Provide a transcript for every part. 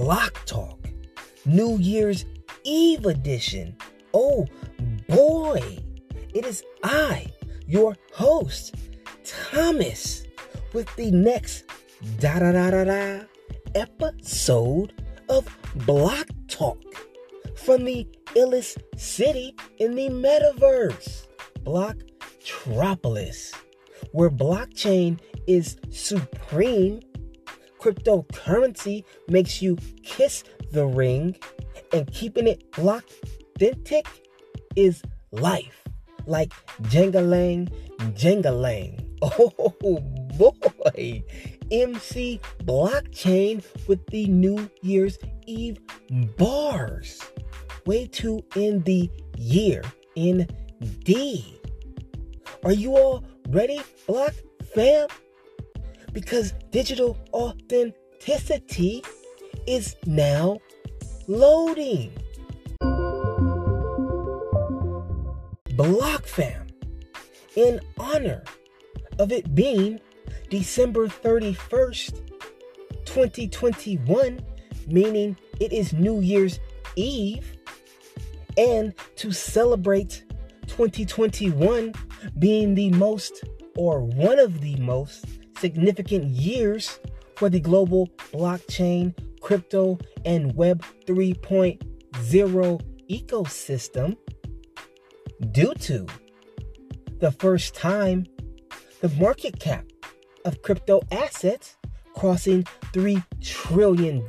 Block Talk, New Year's Eve edition. Oh boy, it is I, your host, Thomas, with the next episode of Block Talk from the illest city in the metaverse, Blocktropolis, where blockchain is supreme, cryptocurrency makes you kiss the ring, and keeping it block-dentic is life, like Jenga-lang, Jenga-lang. Oh boy, MC Blockchain with the New Year's Eve bars. Way to end the year, indeed. Are you all ready, Block fam? Because digital authenticity is now loading. Block fam, in honor of it being December 31st, 2021, meaning it is New Year's Eve, and to celebrate 2021 being the most, or one of the most, significant years for the global blockchain, crypto, and Web 3.0 ecosystem, due to the first time the market cap of crypto assets crossing $3 trillion,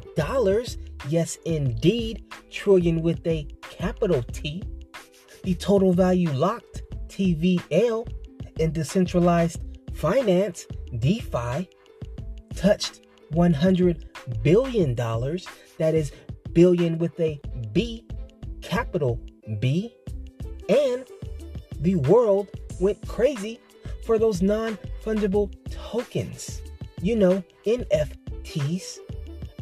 yes indeed, trillion with a capital T, the total value locked, TVL, in decentralized finance, DeFi, touched $100 billion, that is billion with a B, capital B, and the world went crazy for those non-fungible tokens, you know, NFTs,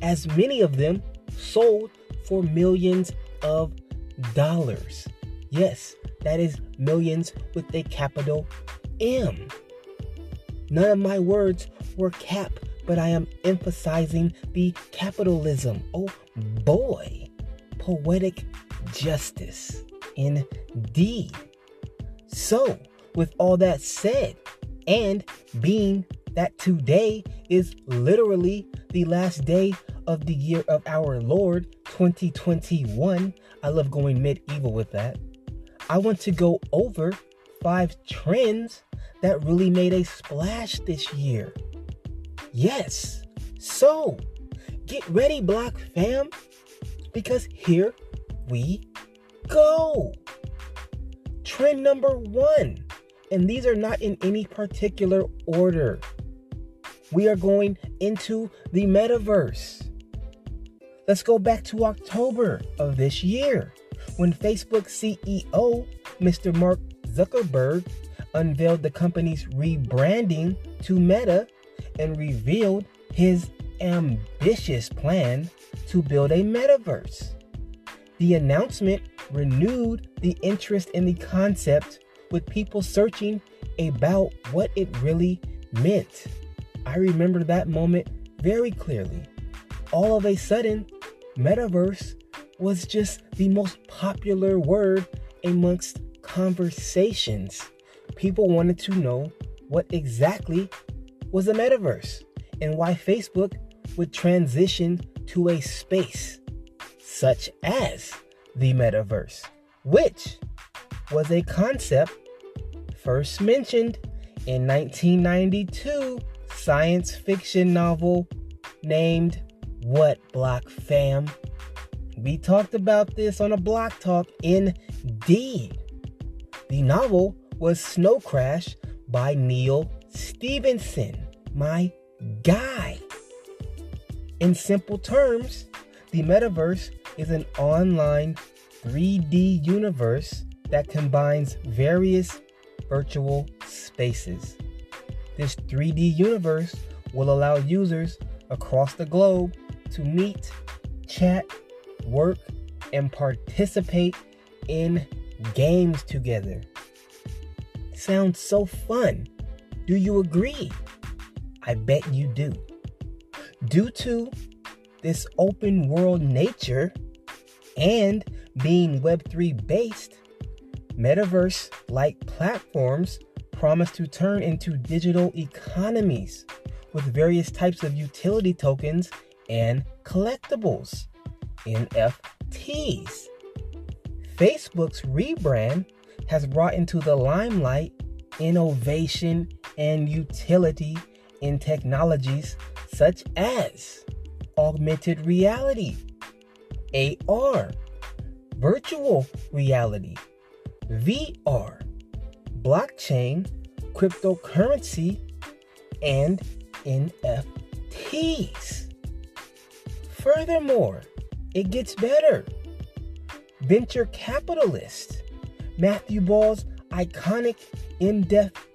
as many of them sold for millions of dollars. Yes, that is millions with a capital M. None of my words were cap, but I am emphasizing the capitalism. Oh boy, poetic justice indeed. So, with all that said, and being that today is literally the last day of the year of our Lord, 2021, I love going medieval with that, I want to go over 5 trends that really made a splash this year. Yes, so get ready, Block fam, because here we go. Trend number 1, and these are not in any particular order. We are going into the metaverse. Let's go back to October of this year, when Facebook CEO, Mr. Mark Zuckerberg, unveiled the company's rebranding to Meta and revealed his ambitious plan to build a metaverse. The announcement renewed the interest in the concept, with people searching about what it really meant. I remember that moment very clearly. All of a sudden, metaverse was just the most popular word amongst conversations. People wanted to know what exactly was a metaverse and why Facebook would transition to a space such as the metaverse, which was a concept first mentioned in 1992 science fiction novel named What, Block Fam? We talked about this on a Block Talk indeed. The novel was Snow Crash by Neal Stephenson, my guy. In simple terms, the metaverse is an online 3D universe that combines various virtual spaces. This 3D universe will allow users across the globe to meet, chat, work, and participate in games together. Sounds so fun. Do you agree? I bet you do. Due to this open world nature and being Web3 based, metaverse-like platforms promise to turn into digital economies with various types of utility tokens and collectibles, NFTs. Facebook's rebrand has brought into the limelight innovation and utility in technologies such as augmented reality, AR, virtual reality, VR, blockchain, cryptocurrency, and NFTs. Furthermore, it gets better. Venture capitalist Matthew Ball's iconic in-depth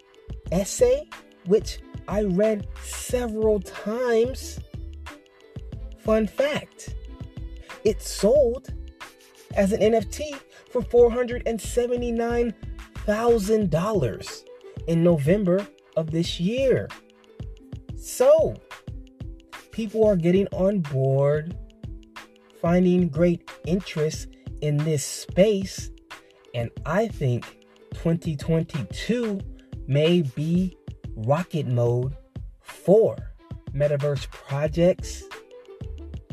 essay, which I read several times. Fun fact, it sold as an NFT for $479,000 in November of this year. So, people are getting on board, finding great interest in this space, and I think 2022 may be rocket mode for metaverse projects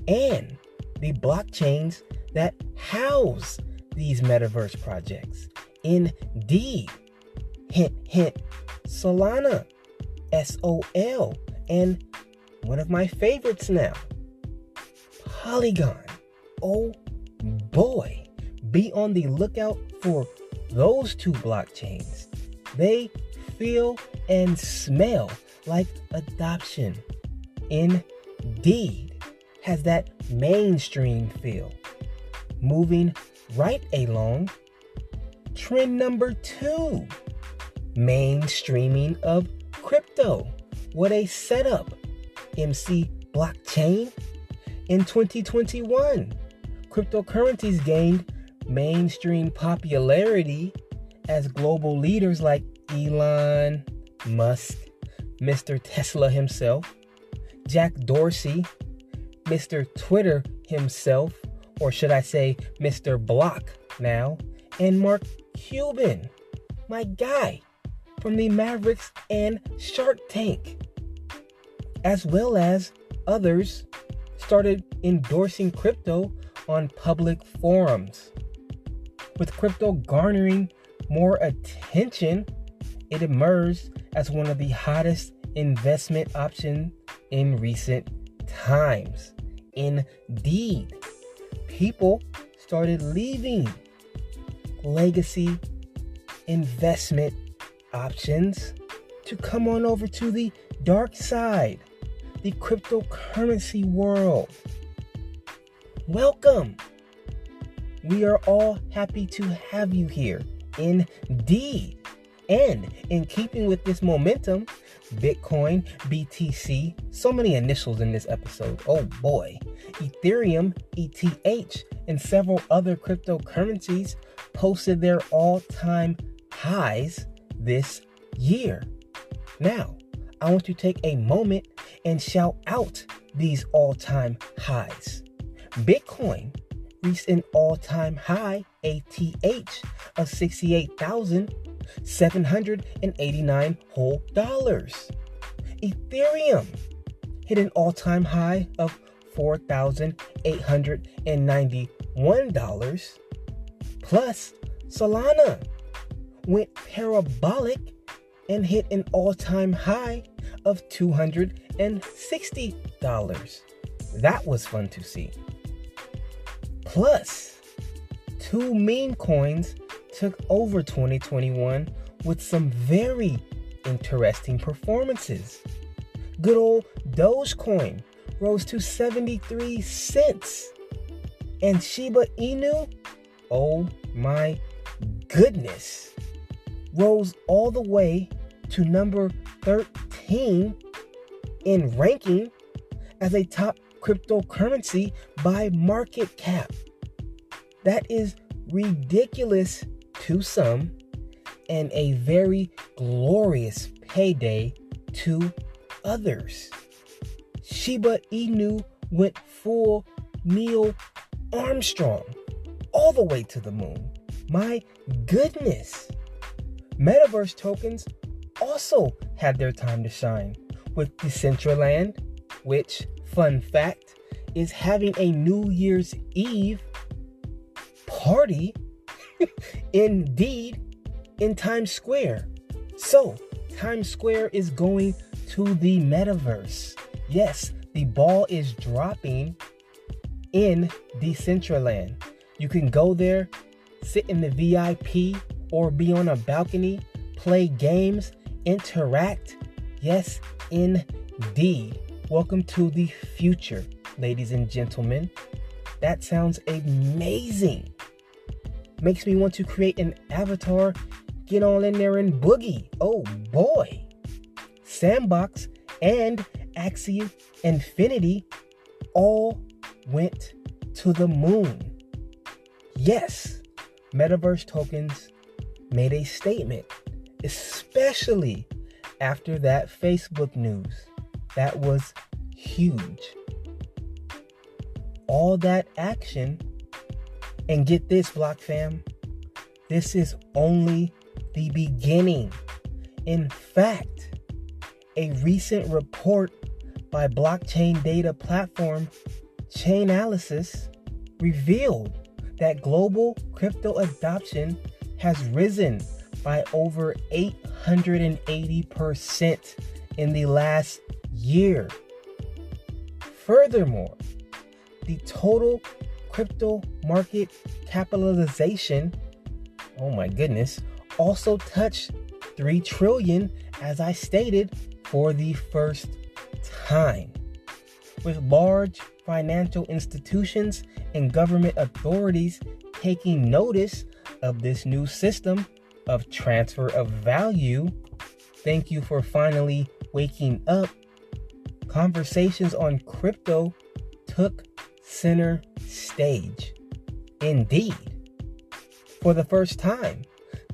and the blockchains that house these metaverse projects. Indeed, hint, hint, Solana, SOL, and one of my favorites now, Polygon. Oh boy, be on the lookout for those two blockchains. They feel and smell like adoption. Indeed, has that mainstream feel. Moving right along, trend number 2, mainstreaming of crypto. What a setup, MC Blockchain. In 2021, cryptocurrencies gained mainstream popularity as global leaders like Elon Musk, Mr. Tesla himself, Jack Dorsey, Mr. Twitter himself, or should I say Mr. Block now, and Mark Cuban, my guy from the Mavericks and Shark Tank, as well as others, started endorsing crypto on public forums. With crypto garnering more attention, it emerged as one of the hottest investment options in recent times. Indeed, people started leaving legacy investment options to come on over to the dark side, the cryptocurrency world. Welcome. We are all happy to have you here. Indeed. And in keeping with this momentum, Bitcoin, BTC, so many initials in this episode, oh boy, Ethereum, ETH, and several other cryptocurrencies posted their all-time highs this year. Now, I want to take a moment and shout out these all-time highs. Bitcoin reached an all-time high, ATH, of $68,789 whole dollars. Ethereum hit an all-time high of $4,891. Plus, Solana went parabolic and hit an all-time high of $260. That was fun to see. Plus, two meme coins took over 2021 with some very interesting performances. Good old Dogecoin rose to 73 cents. And Shiba Inu, oh my goodness, rose all the way to number 13 in ranking as a top cryptocurrency by market cap. That is ridiculous to some, and a very glorious payday to others. Shiba Inu went full Neil Armstrong all the way to the moon. My goodness. Metaverse tokens also had their time to shine with Decentraland, which, fun fact, is having a New Year's Eve party indeed in Times Square. So Times Square is going to the metaverse. Yes, the ball is dropping in Decentraland. You can go there, sit in the VIP or be on a balcony, play games, interact. Yes, indeed. Welcome to the future, ladies and gentlemen. That sounds amazing. Makes me want to create an avatar, get all in there and boogie. Oh boy. Sandbox and Axie Infinity all went to the moon. Yes, metaverse tokens made a statement, especially after that Facebook news. That was huge. All that action, and get this, Block fam, this is only the beginning. In fact, a recent report by blockchain data platform Chainalysis revealed that global crypto adoption has risen by over 880% in the last year. Furthermore, the total crypto market capitalization, oh my goodness, also touched $3 trillion, as I stated, for the first time, with large financial institutions and government authorities taking notice of this new system of transfer of value. Thank you for finally waking up. Conversations on crypto took center stage. Indeed, for the first time,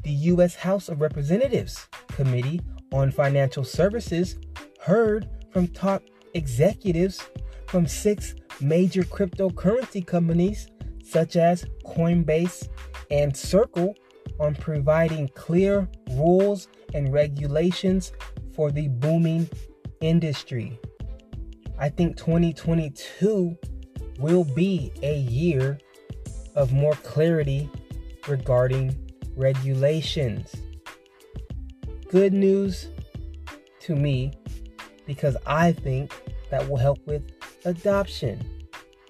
the U.S. House of Representatives Committee on Financial Services heard from top executives from 6 major cryptocurrency companies such as Coinbase and Circle on providing clear rules and regulations for the booming industry. I think 2022 will be a year of more clarity regarding regulations. Good news to me, because I think that will help with adoption.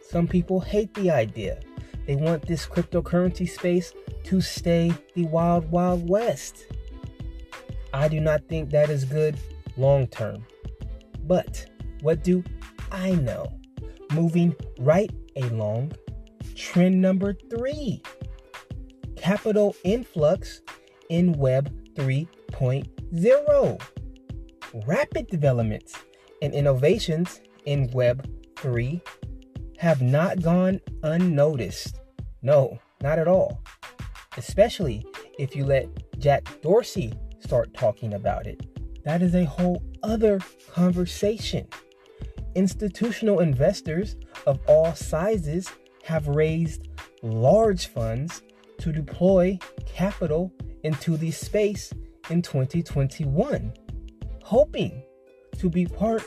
Some people hate the idea. They want this cryptocurrency space to stay the wild, wild west. I do not think that is good long term. But what do I know? Moving right along, trend number 3, capital influx in Web 3.0. Rapid developments and innovations in Web 3 have not gone unnoticed. No, not at all. Especially if you let Jack Dorsey start talking about it. That is a whole other conversation. Institutional investors of all sizes have raised large funds to deploy capital into the space in 2021, hoping to be part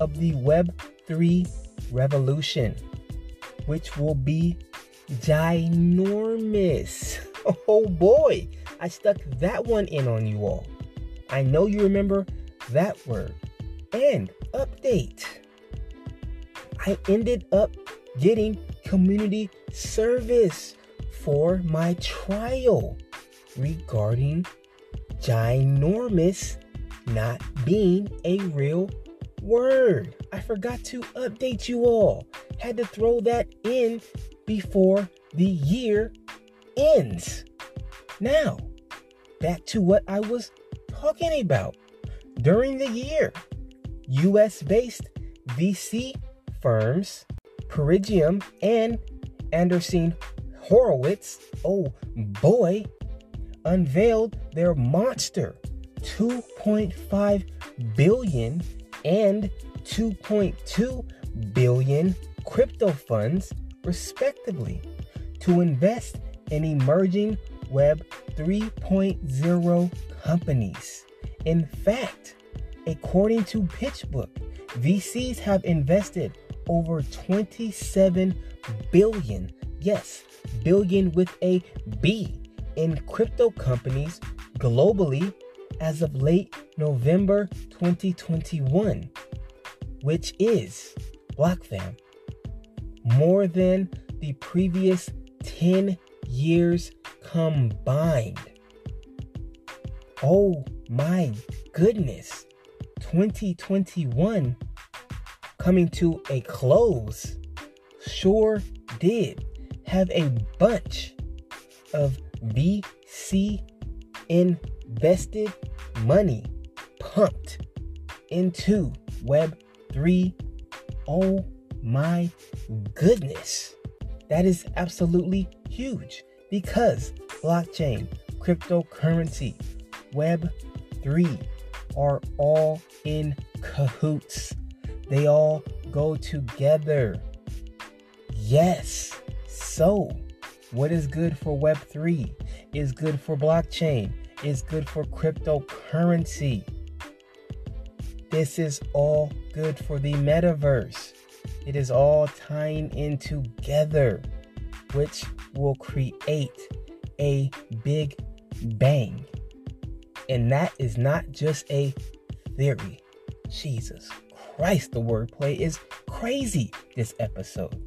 of the Web3 revolution, which will be ginormous. Oh boy, I stuck that one in on you all. I know you remember that word. And update. I ended up getting community service for my trial regarding ginormous not being a real word. I forgot to update you all. Had to throw that in before the year ends. Now, back to what I was talking about. During the year, US-based VC firms Paradigm and Andersen Horowitz, oh boy, unveiled their monster $2.5 billion and $2.2 billion crypto funds, respectively, to invest in emerging Web 3.0 companies. In fact, according to PitchBook, VCs have invested over $27 billion, yes, billion with a B, in crypto companies globally as of late November 2021, which is, BlockFam, more than the previous 10 years combined. Oh my goodness, 2021 coming to a close sure did have a bunch of VC invested money pumped into Web 3. Oh my goodness, that is absolutely huge, because blockchain, cryptocurrency, Web 3 are all in cahoots. They all go together. Yes. So what is good for Web 3 is good for blockchain, is good for cryptocurrency. This is all good for the metaverse. It is all tying in together, which will create a big bang. And that is not just a theory. Jesus Christ, the wordplay is crazy this episode.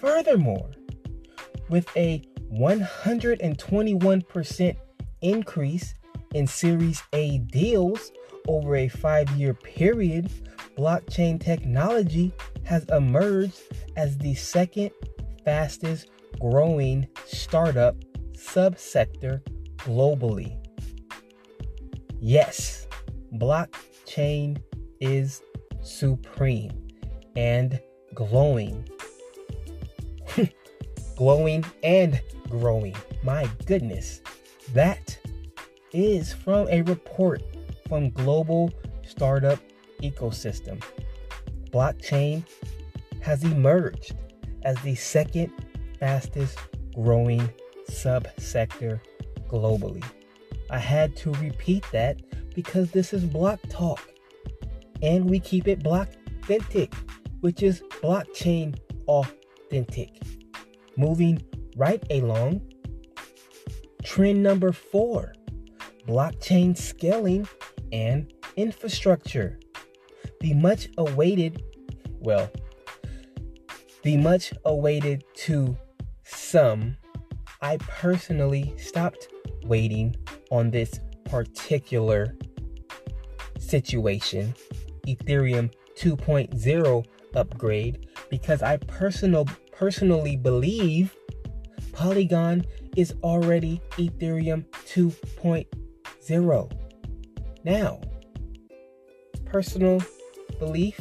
Furthermore, with a 121% increase in Series A deals over a 5-year period, blockchain technology has emerged as the second fastest growing startup subsector globally. Yes, blockchain is supreme and glowing. Glowing and growing. My goodness. That is from a report from Global Startup Ecosystem. Blockchain has emerged as the second fastest growing subsector globally. I had to repeat that because this is Block Talk and we keep it block authentic, which is blockchain authentic. Moving right along, trend number 4, blockchain scaling and infrastructure. The much awaited to some, I personally stopped waiting on this particular situation, Ethereum 2.0 upgrade, because I personally believe Polygon is already Ethereum 2.0. Now, personal belief,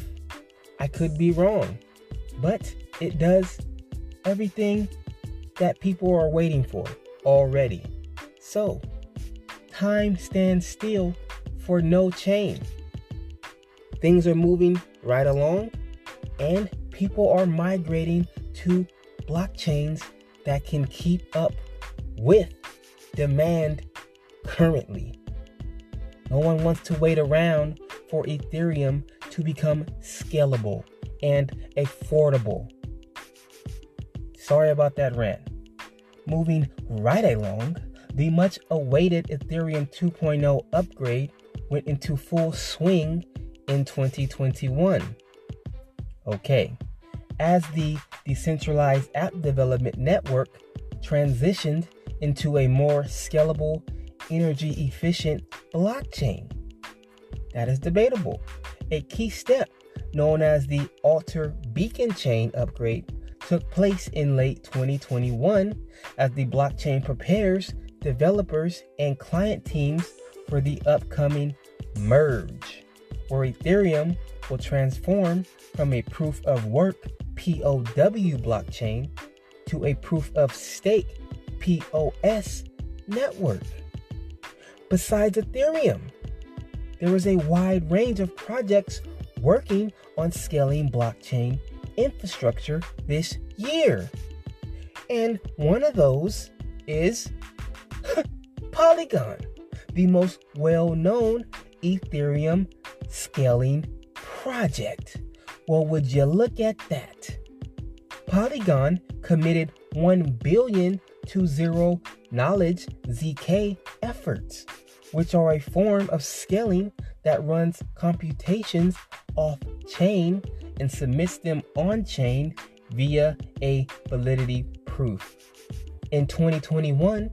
I could be wrong, but it does everything that people are waiting for already. So, time stands still for no chain. Things are moving right along and people are migrating to blockchains that can keep up with demand currently. No one wants to wait around for Ethereum to become scalable and affordable. Sorry about that rant. Moving right along, the much awaited Ethereum 2.0 upgrade went into full swing in 2021. Okay. As the decentralized app development network transitioned into a more scalable, energy-efficient blockchain. That is debatable. A key step, known as the Alter Beacon Chain upgrade, took place in late 2021 as the blockchain prepares developers and client teams for the upcoming merge, where Ethereum will transform from a proof-of-work POW blockchain to a proof-of-stake POS network. Besides Ethereum, there is a wide range of projects working on scaling blockchain infrastructure this year. And one of those is Polygon, the most well-known Ethereum scaling project. Well, would you look at that? Polygon committed $1 billion to zero knowledge ZK efforts, which are a form of scaling that runs computations off-chain and submits them on-chain via a validity proof. In 2021,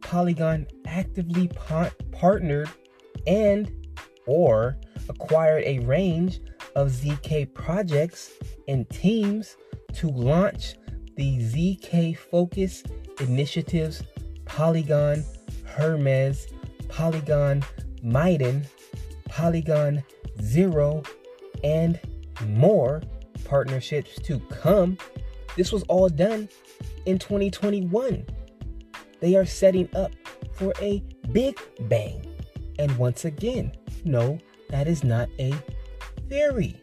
Polygon actively partnered and or acquired a range of ZK projects and teams to launch the ZK focus initiatives Polygon Hermes, Polygon Maiden, Polygon Zero, and more partnerships to come. This was all done in 2021. They are setting up for a big bang. And once again, no, that is not a theory.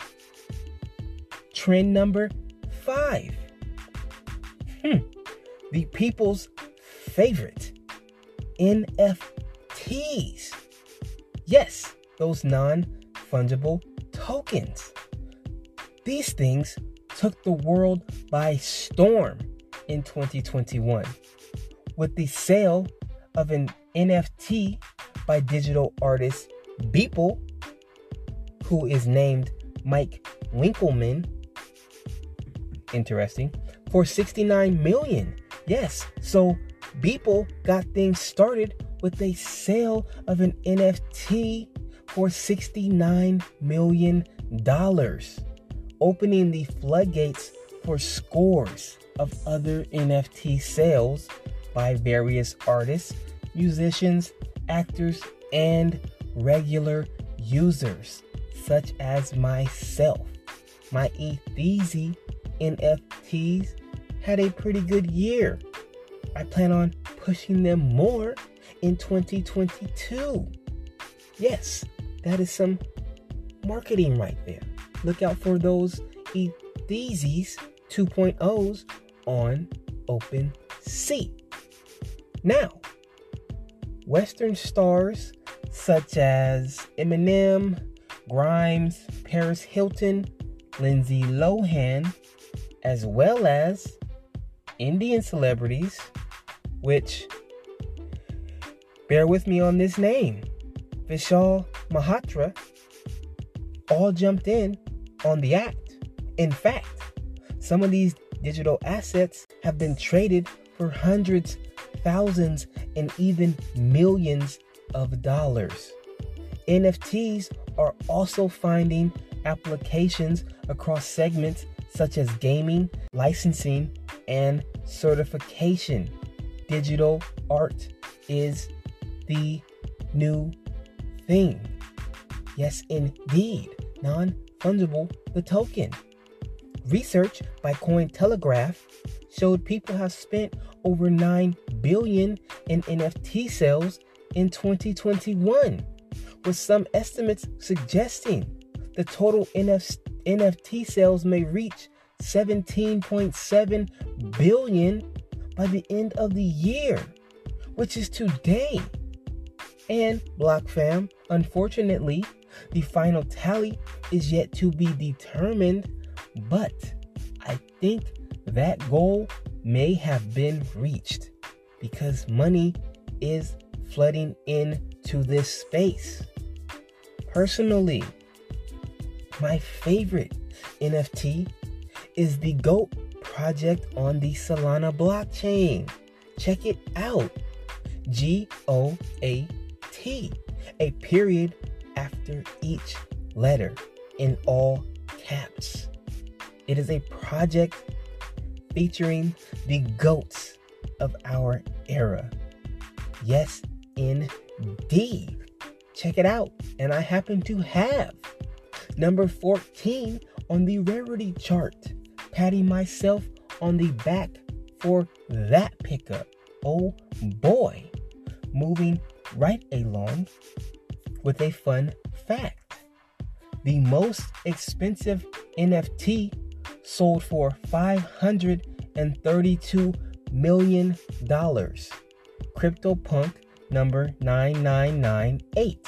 Trend number 5. The people's favorite, NFTs. Yes, those non-fungible tokens. These things took the world by storm in 2021 with the sale of an NFT by digital artist Beeple, who is named Mike Winkleman, interesting, for $69 million. Yes, so Beeple got things started with a sale of an NFT for $69 million, opening the floodgates for scores of other NFT sales by various artists, musicians, actors, and regular users, such as myself. My Ethzee NFTs had a pretty good year. I plan on pushing them more in 2022. Yes, that is some marketing right there. Look out for those Ethzees 2.0s on OpenSea. Now, Western stars such as Eminem, Grimes, Paris Hilton, Lindsay Lohan, as well as Indian celebrities, which, bear with me on this name, Vishal Mahatra, all jumped in on the act. In fact, some of these digital assets have been traded for hundreds, thousands, and even millions of dollars. NFTs are also finding applications across segments such as gaming, licensing, and certification. Digital art is the new thing. Yes, indeed. Non-fungible, the token. Research by Cointelegraph showed people have spent over $9 billion in NFT sales in 2021, with some estimates suggesting the total NFT sales may reach $17.7 billion by the end of the year, which is today. And BlockFam, unfortunately, the final tally is yet to be determined, but I think that goal may have been reached because money is flooding into this space. Personally, my favorite NFT is the GOAT project on the Solana blockchain. Check it out. GOAT, a period after each letter in all caps. It is a project featuring the GOATs of our era. Yes, indeed. Check it out. And I happen to have number 14 on the rarity chart. Patting myself on the back for that pickup. Oh boy. Moving right along with a fun fact. The most expensive NFT sold for $532 million. CryptoPunk number 9998.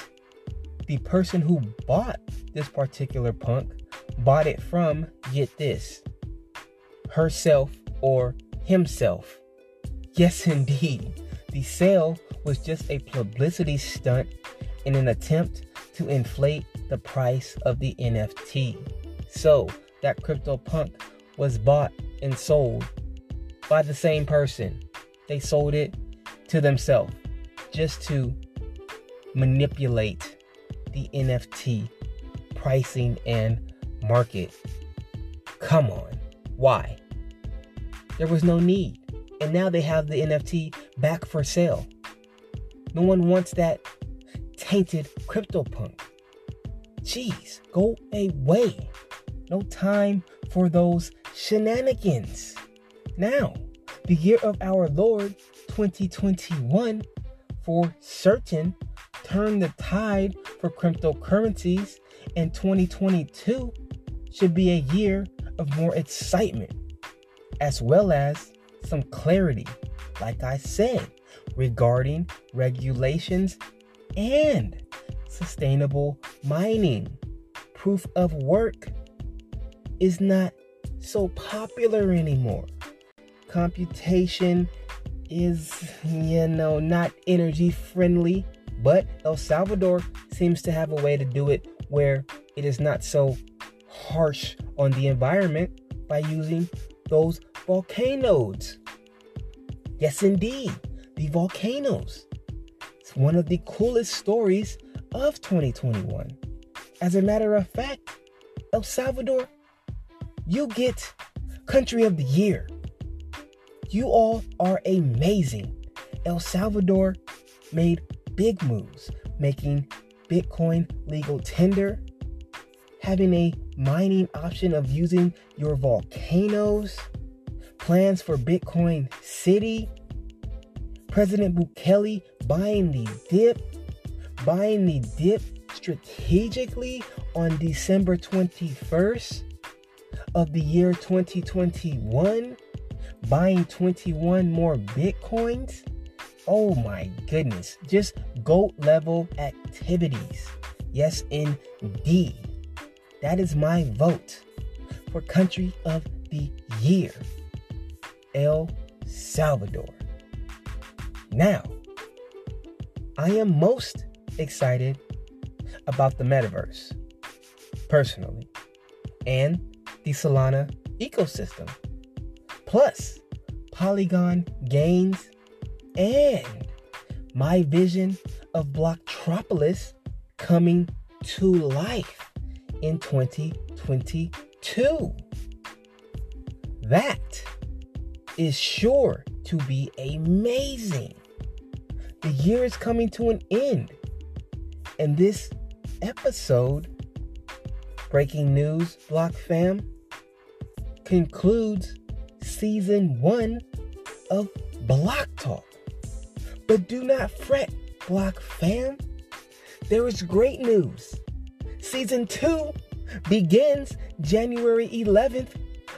The person who bought this particular punk bought it from, get this, herself or himself. Yes, indeed. The sale was just a publicity stunt in an attempt to inflate the price of the NFT. So that CryptoPunk was bought and sold by the same person. They sold it to themselves just to manipulate the NFT pricing and market. Come on. Why? There was no need. And now they have the NFT back for sale. No one wants that tainted CryptoPunk. Jeez, go away. No time for those shenanigans. Now, the year of our Lord 2021 for certain turned the tide for cryptocurrencies, and 2022 should be a year of more excitement as well as some clarity, like I said, regarding regulations and sustainable mining. Proof of work is not so popular anymore. Computation is, not energy friendly, but El Salvador seems to have a way to do it where it is not so harsh on the environment by using those volcanoes. Yes, indeed, the volcanoes. It's one of the coolest stories of 2021. As a matter of fact, El Salvador, you get Country of the Year. You all are amazing. El Salvador made big moves, making Bitcoin legal tender, having a mining option of using your volcanoes, plans for Bitcoin City, President Bukele buying the dip strategically on December 21st of the year 2021, buying 21 more Bitcoins. Oh my goodness, just GOAT level activities. Yes, indeed. That is my vote for Country of the Year, El Salvador. Now, I am most excited about the metaverse, personally, and the Solana ecosystem, plus Polygon gains and my vision of Blocktropolis coming to life in 2022. That is sure to be amazing. The year is coming to an end, and this episode, Breaking News Block Fam, concludes season 1 of Block Talk. But do not fret, Block Fam. There is great news. Season 2 begins January 11th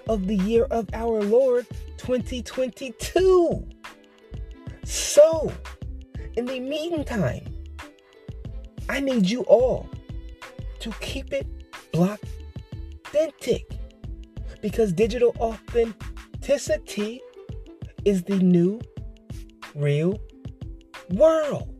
of the year of our Lord 2022. So, in the meantime, I need you all to keep it block authentic, because digital authenticity is the new real world.